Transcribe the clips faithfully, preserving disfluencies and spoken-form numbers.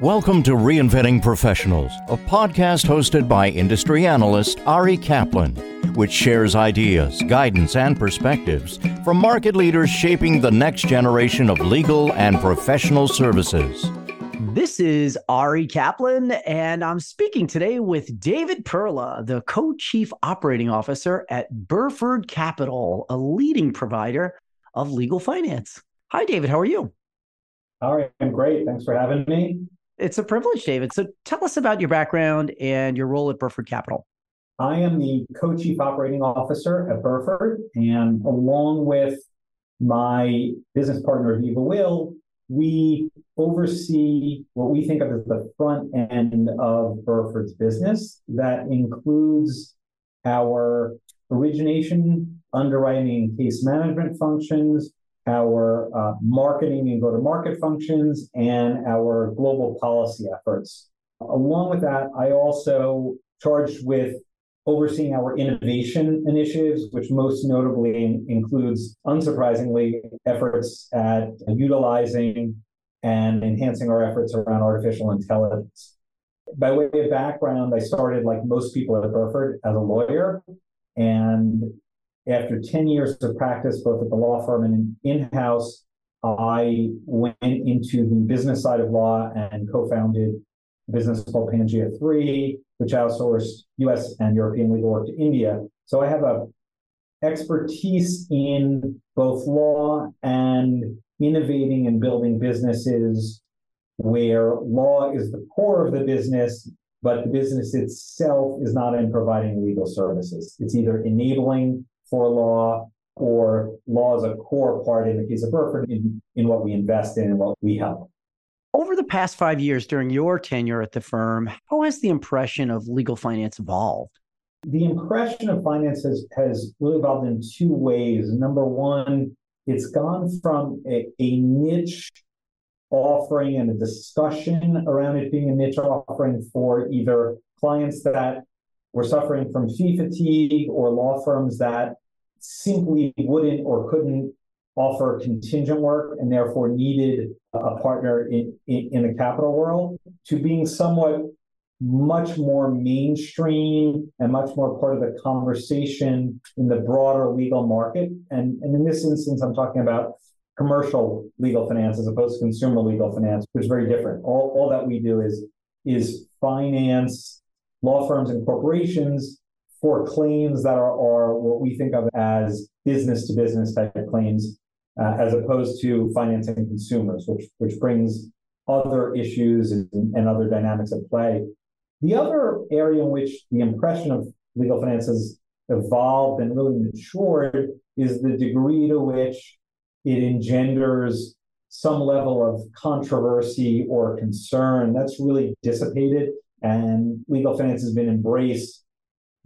Welcome to Reinventing Professionals, a podcast hosted by industry analyst Ari Kaplan, which shares ideas, guidance, and perspectives from market leaders shaping the next generation of legal and professional services. This is Ari Kaplan, and I'm speaking today with David Perla, the co-chief operating officer at Burford Capital, a leading provider of legal finance. Hi, David. How are you? All right. I'm great. Thanks for having me. It's a privilege, David. So tell us about your background and your role at Burford Capital. I am the co-chief operating officer at Burford, and along with my business partner, Eva Will, we oversee what we think of as the front end of Burford's business. That includes our origination, underwriting, and case management functions, our uh, marketing and go-to-market functions, and our global policy efforts. Along with that, I also charged with overseeing our innovation initiatives, which most notably includes, unsurprisingly, efforts at utilizing and enhancing our efforts around artificial intelligence. By way of background, I started, like most people at Burford, as a lawyer. And after ten years of practice, both at the law firm and in-house, I went into the business side of law and co-founded a business called Pangea three, which outsourced U S and European legal work to India. So I have a expertise in both law and innovating and building businesses where law is the core of the business, but the business itself is not in providing legal services. It's either enabling for law or law is a core part, in the case of Burford, in, in what we invest in and what we help. Over the past five years during your tenure at the firm, how has the impression of legal finance evolved? The impression of finance has, has really evolved in two ways. Number one, it's gone from a, a niche offering and a discussion around it being a niche offering for either clients that were suffering from fee fatigue or law firms that simply wouldn't or couldn't offer contingent work and therefore needed a partner in, in, in the capital world, to being somewhat much more mainstream and much more part of the conversation in the broader legal market. And, and in this instance, I'm talking about commercial legal finance as opposed to consumer legal finance, which is very different. All, all that we do is, is finance law firms and corporations for claims that are, are what we think of as business-to-business type of claims, uh, as opposed to financing consumers, which, which brings other issues and, and other dynamics at play. The other area in which the impression of legal finance has evolved and really matured is the degree to which it engenders some level of controversy or concern. That's really dissipated, and legal finance has been embraced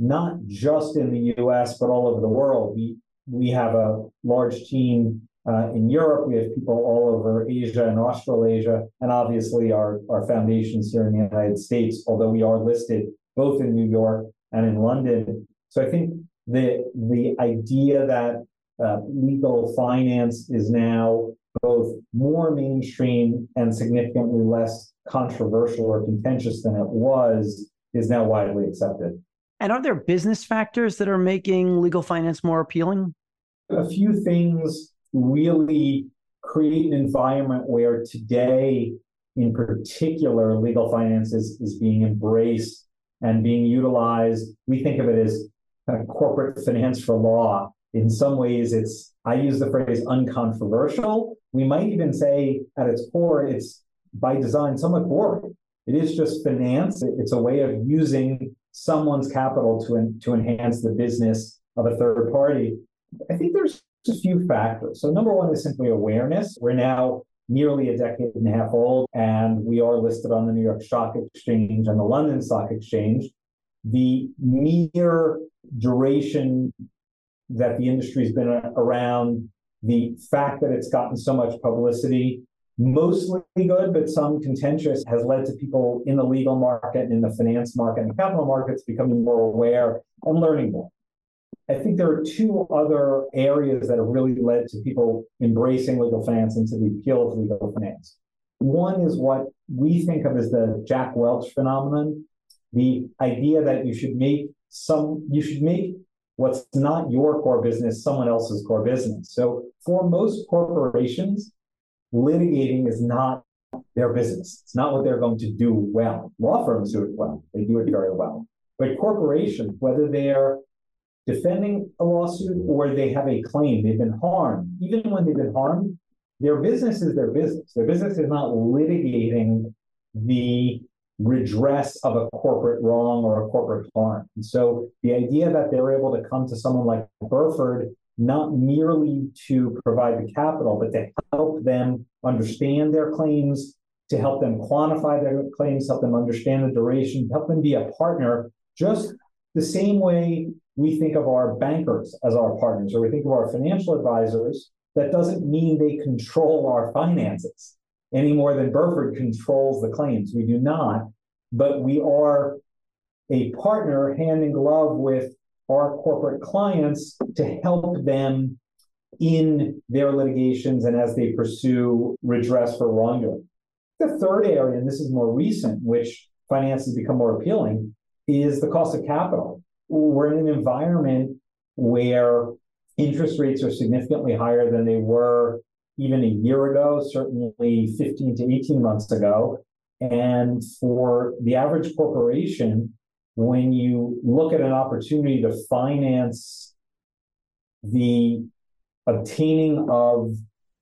not just in the U S, but all over the world. We we have a large team uh, in Europe. We have people all over Asia and Australasia, and obviously our, our foundations here in the United States, although we are listed both in New York and in London. So I think the, the idea that Uh, legal finance is now both more mainstream and significantly less controversial or contentious than it was, is now widely accepted. And are there business factors that are making legal finance more appealing? A few things really create an environment where today, in particular, legal finance is, is being embraced and being utilized. We think of it as kind of corporate finance for law. In some ways, it's, I use the phrase uncontroversial. We might even say at its core, it's by design somewhat boring. It is just finance. It's a way of using someone's capital to, en- to enhance the business of a third party. I think there's a few factors. So number one is simply awareness. We're now nearly a decade and a half old, and we are listed on the New York Stock Exchange and the London Stock Exchange. The mere duration that the industry's been around, the fact that it's gotten so much publicity, mostly good, but some contentious, has led to people in the legal market and in the finance market and capital markets becoming more aware and learning more. I think there are two other areas that have really led to people embracing legal finance and to the appeal of legal finance. One is what we think of as the Jack Welch phenomenon, the idea that you should make some, you should make what's not your core business someone else's core business. So for most corporations, litigating is not their business. It's not what they're going to do well. Law firms do it well. They do it very well. But corporations, whether they're defending a lawsuit or they have a claim, they've been harmed. Even when they've been harmed, their business is their business. Their business is not litigating the redress of a corporate wrong or a corporate harm. And so the idea that they're able to come to someone like Burford, not merely to provide the capital, but to help them understand their claims, to help them quantify their claims, help them understand the duration, help them be a partner, just the same way we think of our bankers as our partners, or we think of our financial advisors. That doesn't mean they control our finances any more than Burford controls the claims. We do not, but we are a partner hand in glove with our corporate clients to help them in their litigations and as they pursue redress for wrongdoing. The third area, and this is more recent, which finance has become more appealing, is the cost of capital. We're in an environment where interest rates are significantly higher than they were even a year ago, certainly fifteen to eighteen months ago. And for the average corporation, when you look at an opportunity to finance the obtaining of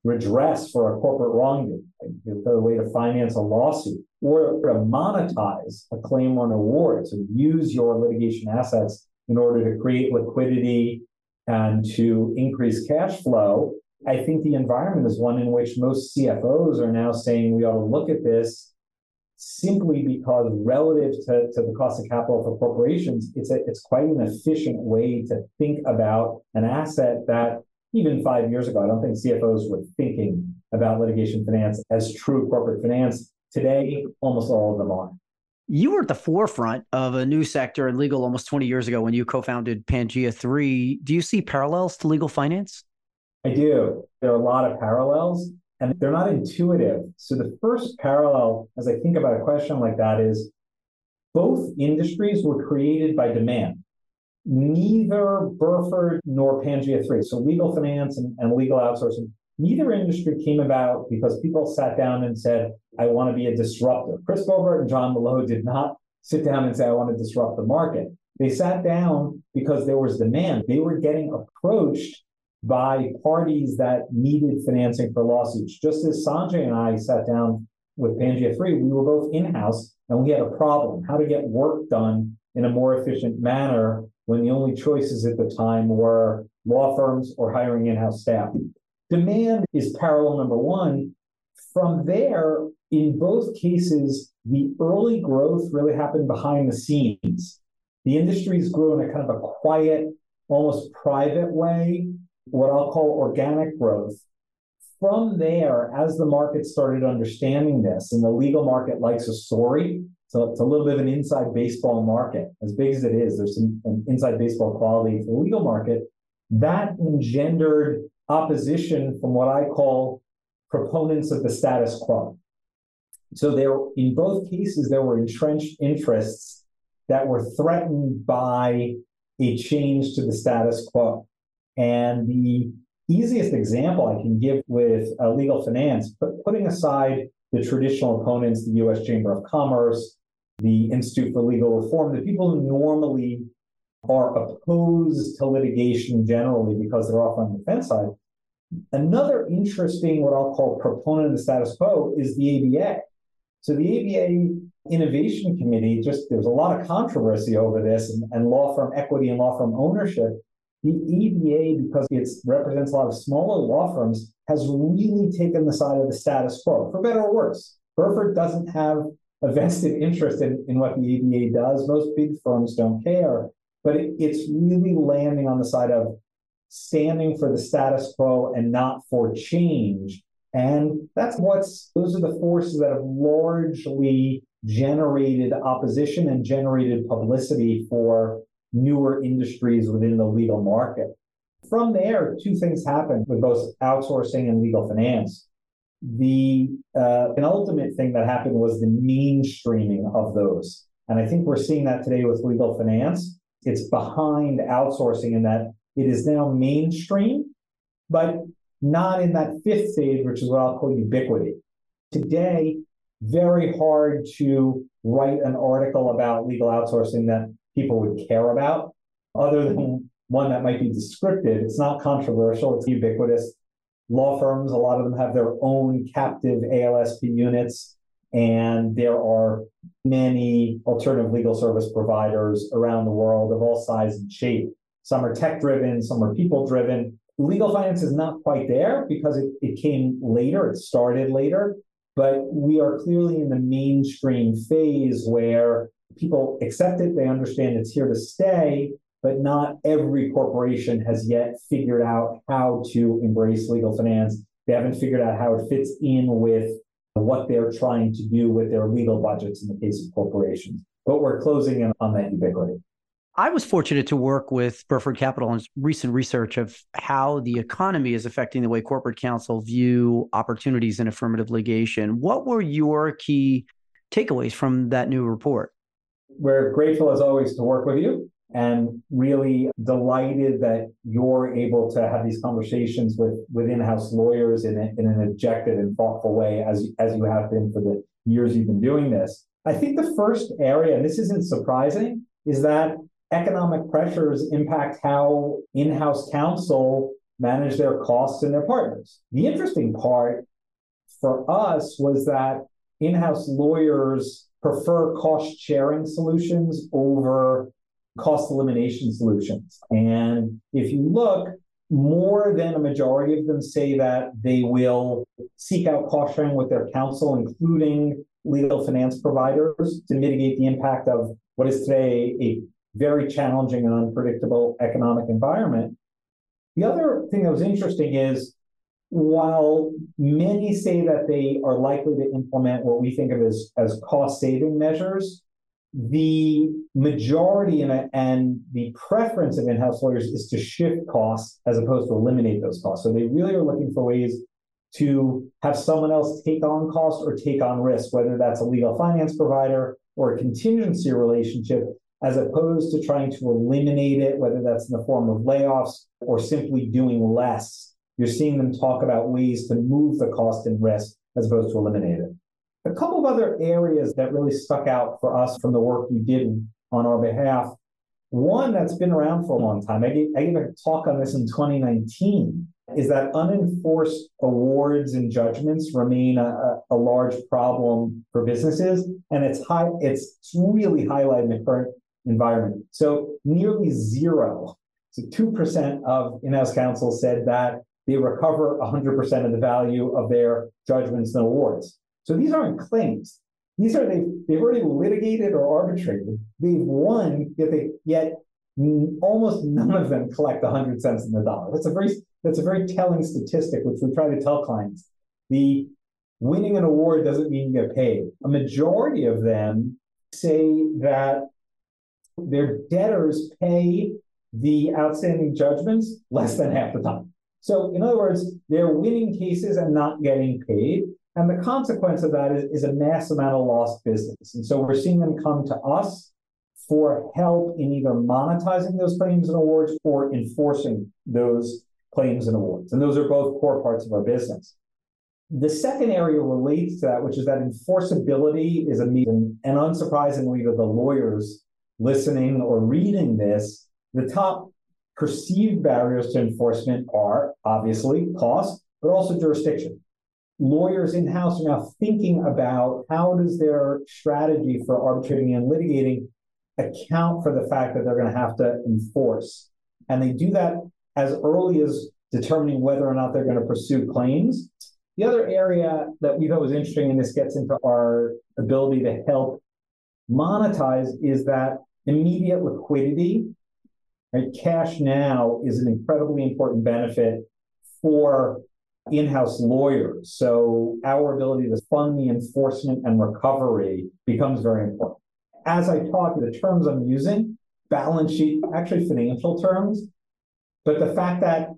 redress for a corporate wrongdoing, the way to finance a lawsuit, or to monetize a claim on award, so use your litigation assets in order to create liquidity and to increase cash flow, I think the environment is one in which most C F Os are now saying we ought to look at this simply because relative to, to the cost of capital for corporations, it's a, it's quite an efficient way to think about an asset that even five years ago, I don't think C F Os were thinking about litigation finance as true corporate finance. Today, almost all of them are. You were at the forefront of a new sector in legal almost twenty years ago when you co-founded Pangea three. Do you see parallels to legal finance? I do. There are a lot of parallels, and they're not intuitive. So the first parallel, as I think about a question like that, is both industries were created by demand. Neither Burford nor Pangea three, so legal finance and, and legal outsourcing, neither industry came about because people sat down and said, I want to be a disruptor. Chris Bogart and John Molot did not sit down and say, I want to disrupt the market. They sat down because there was demand. They were getting approached by parties that needed financing for lawsuits. Just as Sanjay and I sat down with Pangea three, we were both in-house and we had a problem, how to get work done in a more efficient manner when the only choices at the time were law firms or hiring in-house staff. Demand is parallel number one. From there, in both cases, the early growth really happened behind the scenes. The industries grew in a kind of a quiet, almost private way, what I'll call organic growth. From there, as the market started understanding this, and the legal market likes a story, so it's a little bit of an inside baseball market. As big as it is, there's some an inside baseball quality to the legal market. That engendered opposition from what I call proponents of the status quo. So there, in both cases, there were entrenched interests that were threatened by a change to the status quo. And the easiest example I can give with uh, legal finance, but putting aside the traditional opponents, the U S Chamber of Commerce, the Institute for Legal Reform, the people who normally are opposed to litigation generally because they're off on the defense side. Another interesting, what I'll call proponent of the status quo, is the A B A. So the A B A Innovation Committee, just there's a lot of controversy over this and, and law firm equity and law firm ownership. The A B A, because it represents a lot of smaller law firms, has really taken the side of the status quo, for better or worse. Burford doesn't have a vested interest in, in what the A B A does. Most big firms don't care. But it, it's really landing on the side of standing for the status quo and not for change. And that's what's, those are the forces that have largely generated opposition and generated publicity for newer industries within the legal market. From there, two things happened with both outsourcing and legal finance. The uh, penultimate thing that happened was the mainstreaming of those. And I think we're seeing that today with legal finance. It's behind outsourcing in that it is now mainstream, but not in that fifth stage, which is what I'll call ubiquity. Today, very hard to write an article about legal outsourcing that people would care about, other than one that might be descriptive. It's not controversial, it's ubiquitous. Law firms, a lot of them have their own captive A L S P units, and there are many alternative legal service providers around the world of all size and shape. Some are tech-driven, some are people-driven. Legal finance is not quite there because it, it came later, it started later, but we are clearly in the mainstream phase where people accept it, they understand it's here to stay, but not every corporation has yet figured out how to embrace legal finance. They haven't figured out how it fits in with what they're trying to do with their legal budgets in the case of corporations. But we're closing in on that ubiquity. I was fortunate to work with Burford Capital on recent research of how the economy is affecting the way corporate counsel view opportunities in affirmative litigation. What were your key takeaways from that new report? We're grateful, as always, to work with you, and really delighted that you're able to have these conversations with, with in-house lawyers in, a, in an objective and thoughtful way, as, as you have been for the years you've been doing this. I think the first area, and this isn't surprising, is that economic pressures impact how in-house counsel manage their costs and their partners. The interesting part for us was that in-house lawyers prefer cost-sharing solutions over cost elimination solutions. And if you look, more than a majority of them say that they will seek out cost sharing with their counsel, including legal finance providers, to mitigate the impact of what is today a very challenging and unpredictable economic environment. The other thing that was interesting is, while many say that they are likely to implement what we think of as, as cost-saving measures, the majority in a, and the preference of in-house lawyers is to shift costs as opposed to eliminate those costs. So they really are looking for ways to have someone else take on costs or take on risk, whether that's a legal finance provider or a contingency relationship, as opposed to trying to eliminate it, whether that's in the form of layoffs or simply doing less. You're seeing them talk about ways to move the cost and risk as opposed to eliminate it. A couple of other areas that really stuck out for us from the work you did on our behalf. One that's been around for a long time, I gave, I gave a talk on this in twenty nineteen, is that unenforced awards and judgments remain a, a large problem for businesses, and it's high, it's really highlighted the current environment. So nearly zero, so two percent of in-house counsel said that they recover one hundred percent of the value of their judgments and awards. So these aren't claims. These are, they've, they've already litigated or arbitrated. They've won, yet, they, yet almost none of them collect one hundred cents on the dollar. That's a very that's a very telling statistic, which we try to tell clients. The winning an award doesn't mean you get paid. A majority of them say that their debtors pay the outstanding judgments less than half the time. So in other words, they're winning cases and not getting paid. And the consequence of that is, is a mass amount of lost business. And so we're seeing them come to us for help in either monetizing those claims and awards or enforcing those claims and awards. And those are both core parts of our business. The second area relates to that, which is that enforceability is a medium. And unsurprisingly to the lawyers listening or reading this, the top perceived barriers to enforcement are obviously cost, but also jurisdiction. Lawyers in-house are now thinking about how does their strategy for arbitrating and litigating account for the fact that they're going to have to enforce. And they do that as early as determining whether or not they're going to pursue claims. The other area that we thought was interesting, and this gets into our ability to help monetize, is that immediate liquidity, right? Cash now is an incredibly important benefit for in-house lawyers. So our ability to fund the enforcement and recovery becomes very important. As I talk, the terms I'm using, balance sheet, actually financial terms, but the fact that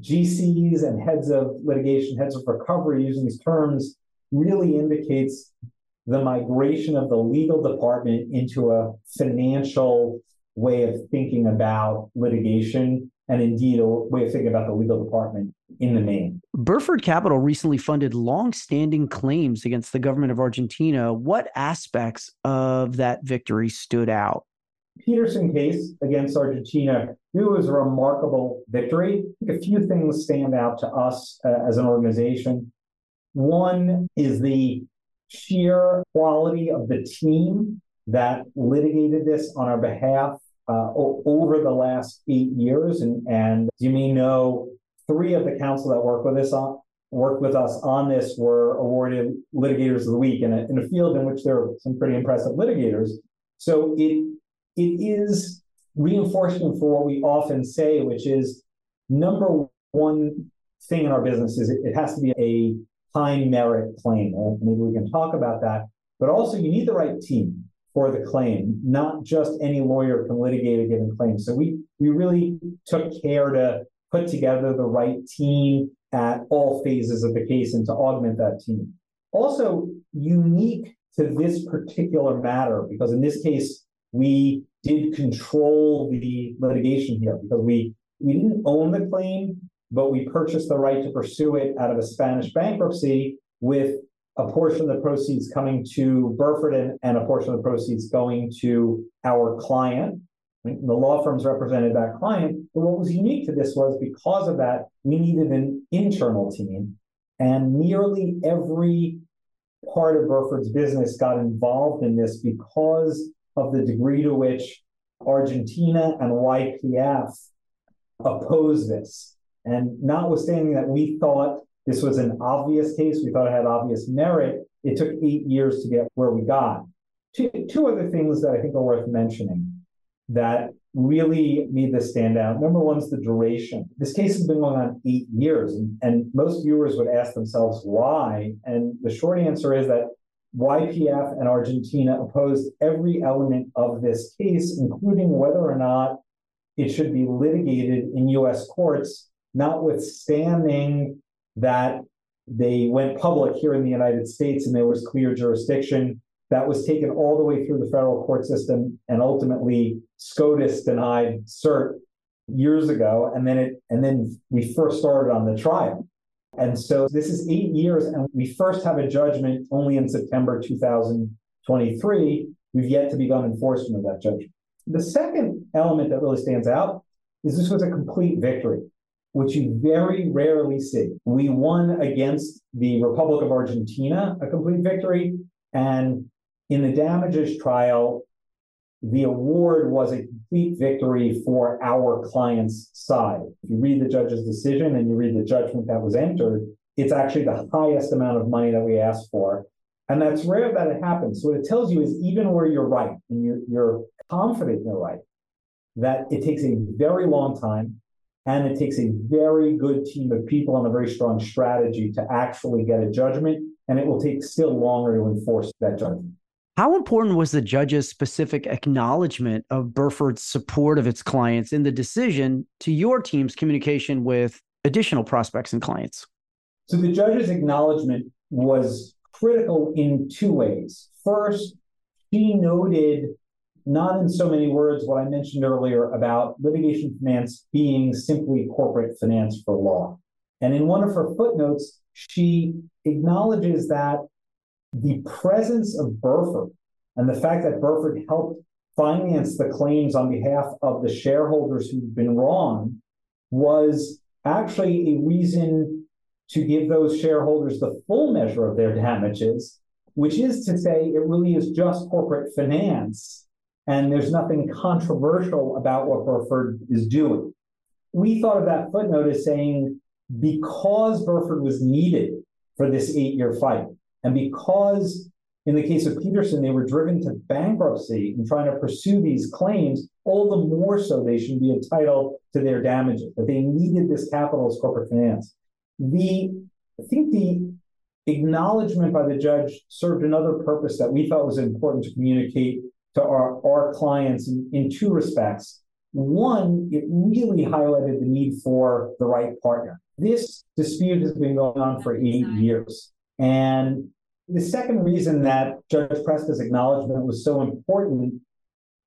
G Cs and heads of litigation, heads of recovery using these terms really indicates the migration of the legal department into a financial way of thinking about litigation, and indeed a way of thinking about the legal department in the main. Burford Capital recently funded longstanding claims against the government of Argentina. What aspects of that victory stood out? Peterson case against Argentina, it was a remarkable victory. I think a few things stand out to us uh, as an organization. One is the sheer quality of the team that litigated this on our behalf uh, over the last eight years. And, and you may know, three of the counsel that worked with us on, worked with us on this were awarded litigators of the week in a, in a field in which there are some pretty impressive litigators. So it It is reinforcement for what we often say, which is number one thing in our business is it, it has to be a high merit claim. Well, maybe we can talk about that. But also you need the right team for the claim. Not just any lawyer can litigate a given claim. So we, we really took care to put together the right team at all phases of the case and to augment that team. Also unique to this particular matter, because in this case, we did control the litigation here because we, we didn't own the claim, but we purchased the right to pursue it out of a Spanish bankruptcy with a portion of the proceeds coming to Burford and, and a portion of the proceeds going to our client. I mean, the law firms represented that client. But what was unique to this was because of that, we needed an internal team, and nearly every part of Burford's business got involved in this because of the degree to which Argentina and Y P F opposed this. And notwithstanding that we thought this was an obvious case, we thought it had obvious merit, it took eight years to get where we got. Two, two other things that I think are worth mentioning that really made this stand out. Number one is the duration. This case has been going on eight years, and, and most viewers would ask themselves why. And the short answer is that Y P F and Argentina opposed every element of this case, including whether or not it should be litigated in U S courts, notwithstanding that they went public here in the United States and there was clear jurisdiction that was taken all the way through the federal court system, and ultimately SCOTUS denied cert years ago, and then it and then we first started on the trial. And so this is eight years, and we first have a judgment only in September two thousand twenty-three. We've yet to begun enforcement of that judgment. The second element that really stands out is this was a complete victory, which you very rarely see. We won against the Republic of Argentina, a complete victory, and in the damages trial, the award was a complete victory for our client's side. If you read the judge's decision and you read the judgment that was entered, it's actually the highest amount of money that we asked for. And that's rare that it happens. So what it tells you is even where you're right and you're, you're confident you're right, that it takes a very long time and it takes a very good team of people and a very strong strategy to actually get a judgment. And it will take still longer to enforce that judgment. How important was the judge's specific acknowledgement of Burford's support of its clients in the decision to your team's communication with additional prospects and clients? So the judge's acknowledgement was critical in two ways. First, she noted, not in so many words, what I mentioned earlier about litigation finance being simply corporate finance for law. And in one of her footnotes, she acknowledges that the presence of Burford and the fact that Burford helped finance the claims on behalf of the shareholders who've been wronged was actually a reason to give those shareholders the full measure of their damages, which is to say it really is just corporate finance, and there's nothing controversial about what Burford is doing. We thought of that footnote as saying, because Burford was needed for this eight-year fight, and because in the case of Peterson, they were driven to bankruptcy and trying to pursue these claims, all the more so they should be entitled to their damages, that they needed this capital as corporate finance. The, I think the acknowledgement by the judge served another purpose that we thought was important to communicate to our, our clients in, in two respects. One, it really highlighted the need for the right partner. This dispute has been going on for eight years. And the second reason that Judge Preska's acknowledgement was so important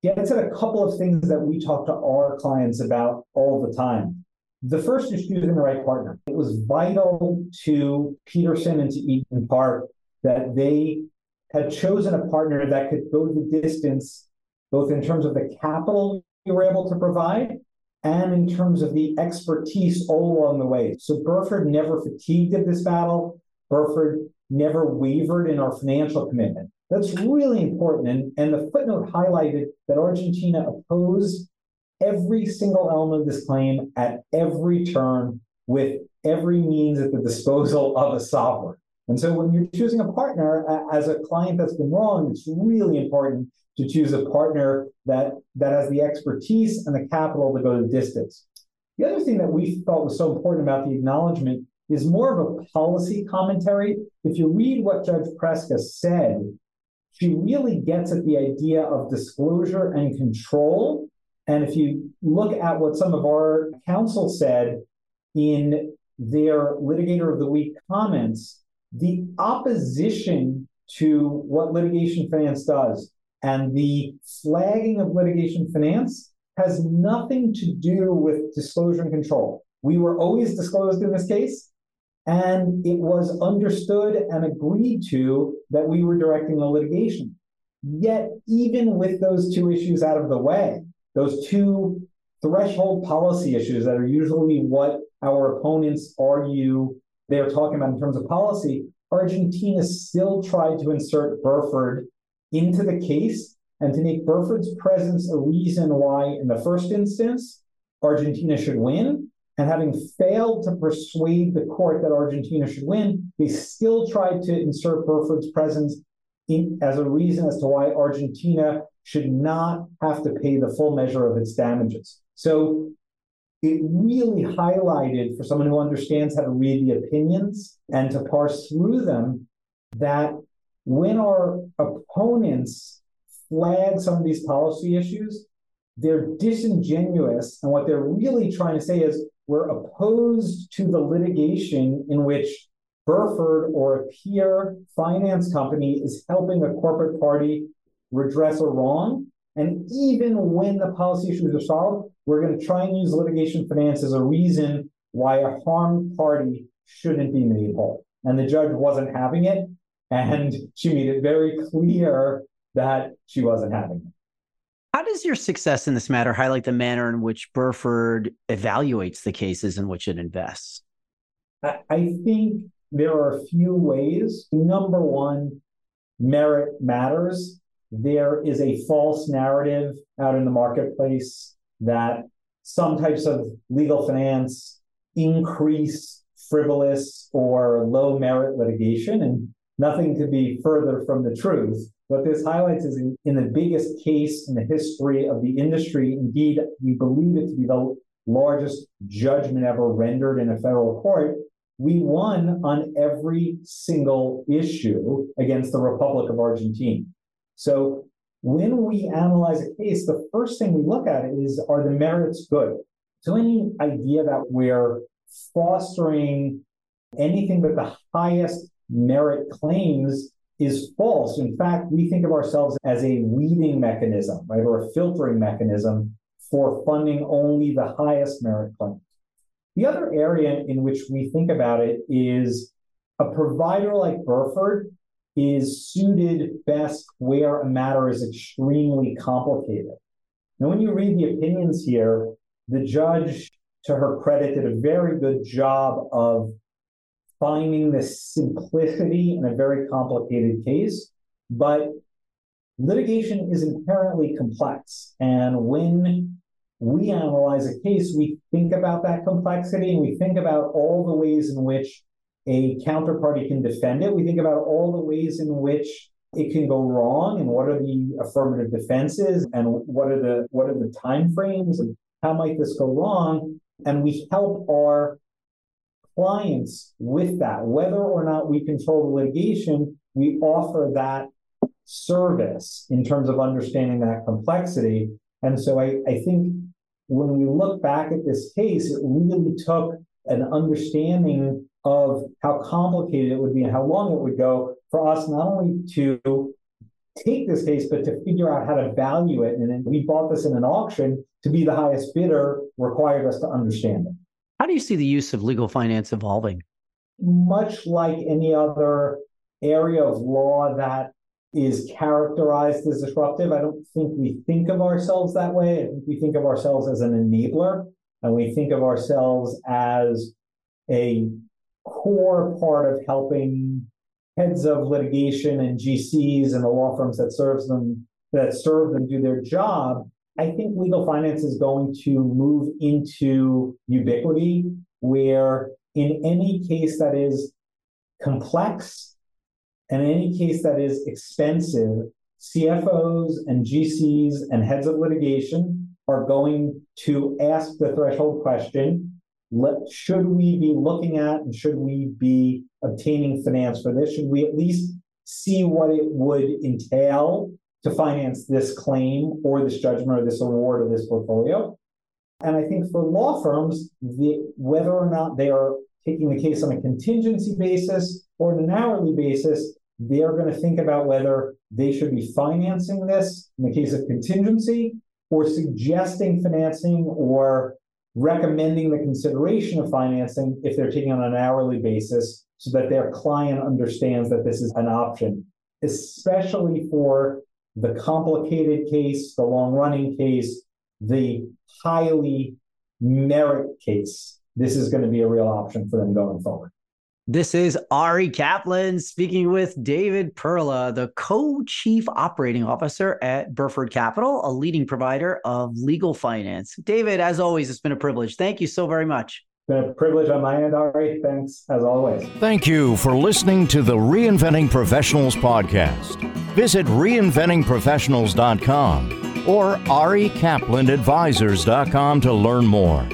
gets at a couple of things that we talk to our clients about all the time. The first is choosing the right partner. It was vital to Peterson and to Eaton Park that they had chosen a partner that could go the distance, both in terms of the capital we were able to provide and in terms of the expertise all along the way. So Burford never fatigued at this battle. Burford never wavered in our financial commitment. That's really important. And, and the footnote highlighted that Argentina opposed every single element of this claim at every turn with every means at the disposal of a sovereign. And so when you're choosing a partner, as a client that's been wrong, it's really important to choose a partner that, that has the expertise and the capital to go the distance. The other thing that we thought was so important about the acknowledgement is more of a policy commentary. If you read what Judge Preska said, she really gets at the idea of disclosure and control. And if you look at what some of our counsel said in their Litigator of the Week comments, the opposition to what litigation finance does and the flagging of litigation finance has nothing to do with disclosure and control. We were always disclosed in this case, and it was understood and agreed to that we were directing the litigation. Yet, even with those two issues out of the way, those two threshold policy issues that are usually what our opponents argue they're talking about in terms of policy, Argentina still tried to insert Burford into the case and to make Burford's presence a reason why, in the first instance, Argentina should win. And having failed to persuade the court that Argentina should win, they still tried to insert Burford's presence in, as a reason as to why Argentina should not have to pay the full measure of its damages. So it really highlighted, for someone who understands how to read the opinions and to parse through them, that when our opponents flag some of these policy issues, they're disingenuous. And what they're really trying to say is, we're opposed to the litigation in which Burford or a peer finance company is helping a corporate party redress a wrong. And even when the policy issues are solved, we're going to try and use litigation finance as a reason why a harmed party shouldn't be made whole. And the judge wasn't having it, and she made it very clear that she wasn't having it. How does your success in this matter highlight the manner in which Burford evaluates the cases in which it invests? I think there are a few ways. Number one, merit matters. There is a false narrative out in the marketplace that some types of legal finance increase frivolous or low merit litigation, and nothing could be further from the truth. What this highlights is in, in the biggest case in the history of the industry, indeed, we believe it to be the largest judgment ever rendered in a federal court, we won on every single issue against the Republic of Argentina. So when we analyze a case, the first thing we look at is, are the merits good? So any idea that we're fostering anything but the highest merit claims is false. In fact, we think of ourselves as a weeding mechanism, right, or a filtering mechanism for funding only the highest merit claims. The other area in which we think about it is a provider like Burford is suited best where a matter is extremely complicated. Now, when you read the opinions here, the judge, to her credit, did a very good job of finding the simplicity in a very complicated case, but litigation is inherently complex. And when we analyze a case, we think about that complexity, and we think about all the ways in which a counterparty can defend it. We think about all the ways in which it can go wrong, and what are the affirmative defenses, and what are the what are the timeframes, and how might this go wrong? And we help our clients with that. Whether or not we control the litigation, we offer that service in terms of understanding that complexity. And so I, I think when we look back at this case, it really took an understanding of how complicated it would be and how long it would go for us not only to take this case, but to figure out how to value it. And then we bought this in an auction to be the highest bidder required us to understand it. How do you see the use of legal finance evolving? Much like any other area of law that is characterized as disruptive, I don't think we think of ourselves that way. I think we think of ourselves as an enabler, and we think of ourselves as a core part of helping heads of litigation and G Cs and the law firms that serves them that serve them do their job. I think legal finance is going to move into ubiquity, where in any case that is complex and in any case that is expensive, C F Os and G Cs and heads of litigation are going to ask the threshold question, should we be looking at and should we be obtaining finance for this? Should we at least see what it would entail to finance this claim or this judgment or this award or this portfolio? And I think for law firms, the, whether or not they are taking the case on a contingency basis or an hourly basis, they're going to think about whether they should be financing this in the case of contingency or suggesting financing or recommending the consideration of financing if they're taking it on an hourly basis so that their client understands that this is an option, especially for the complicated case, the long-running case, the highly merit case. This is going to be a real option for them going forward. This is Ari Kaplan speaking with David Perla, the co-chief operating officer at Burford Capital, a leading provider of legal finance. David, as always, it's been a privilege. Thank you so very much. It's been a privilege on my end, Ari. Thanks, as always. Thank you for listening to the Reinventing Professionals podcast. Visit reinventing professionals dot com or ari kaplan advisors dot com to learn more.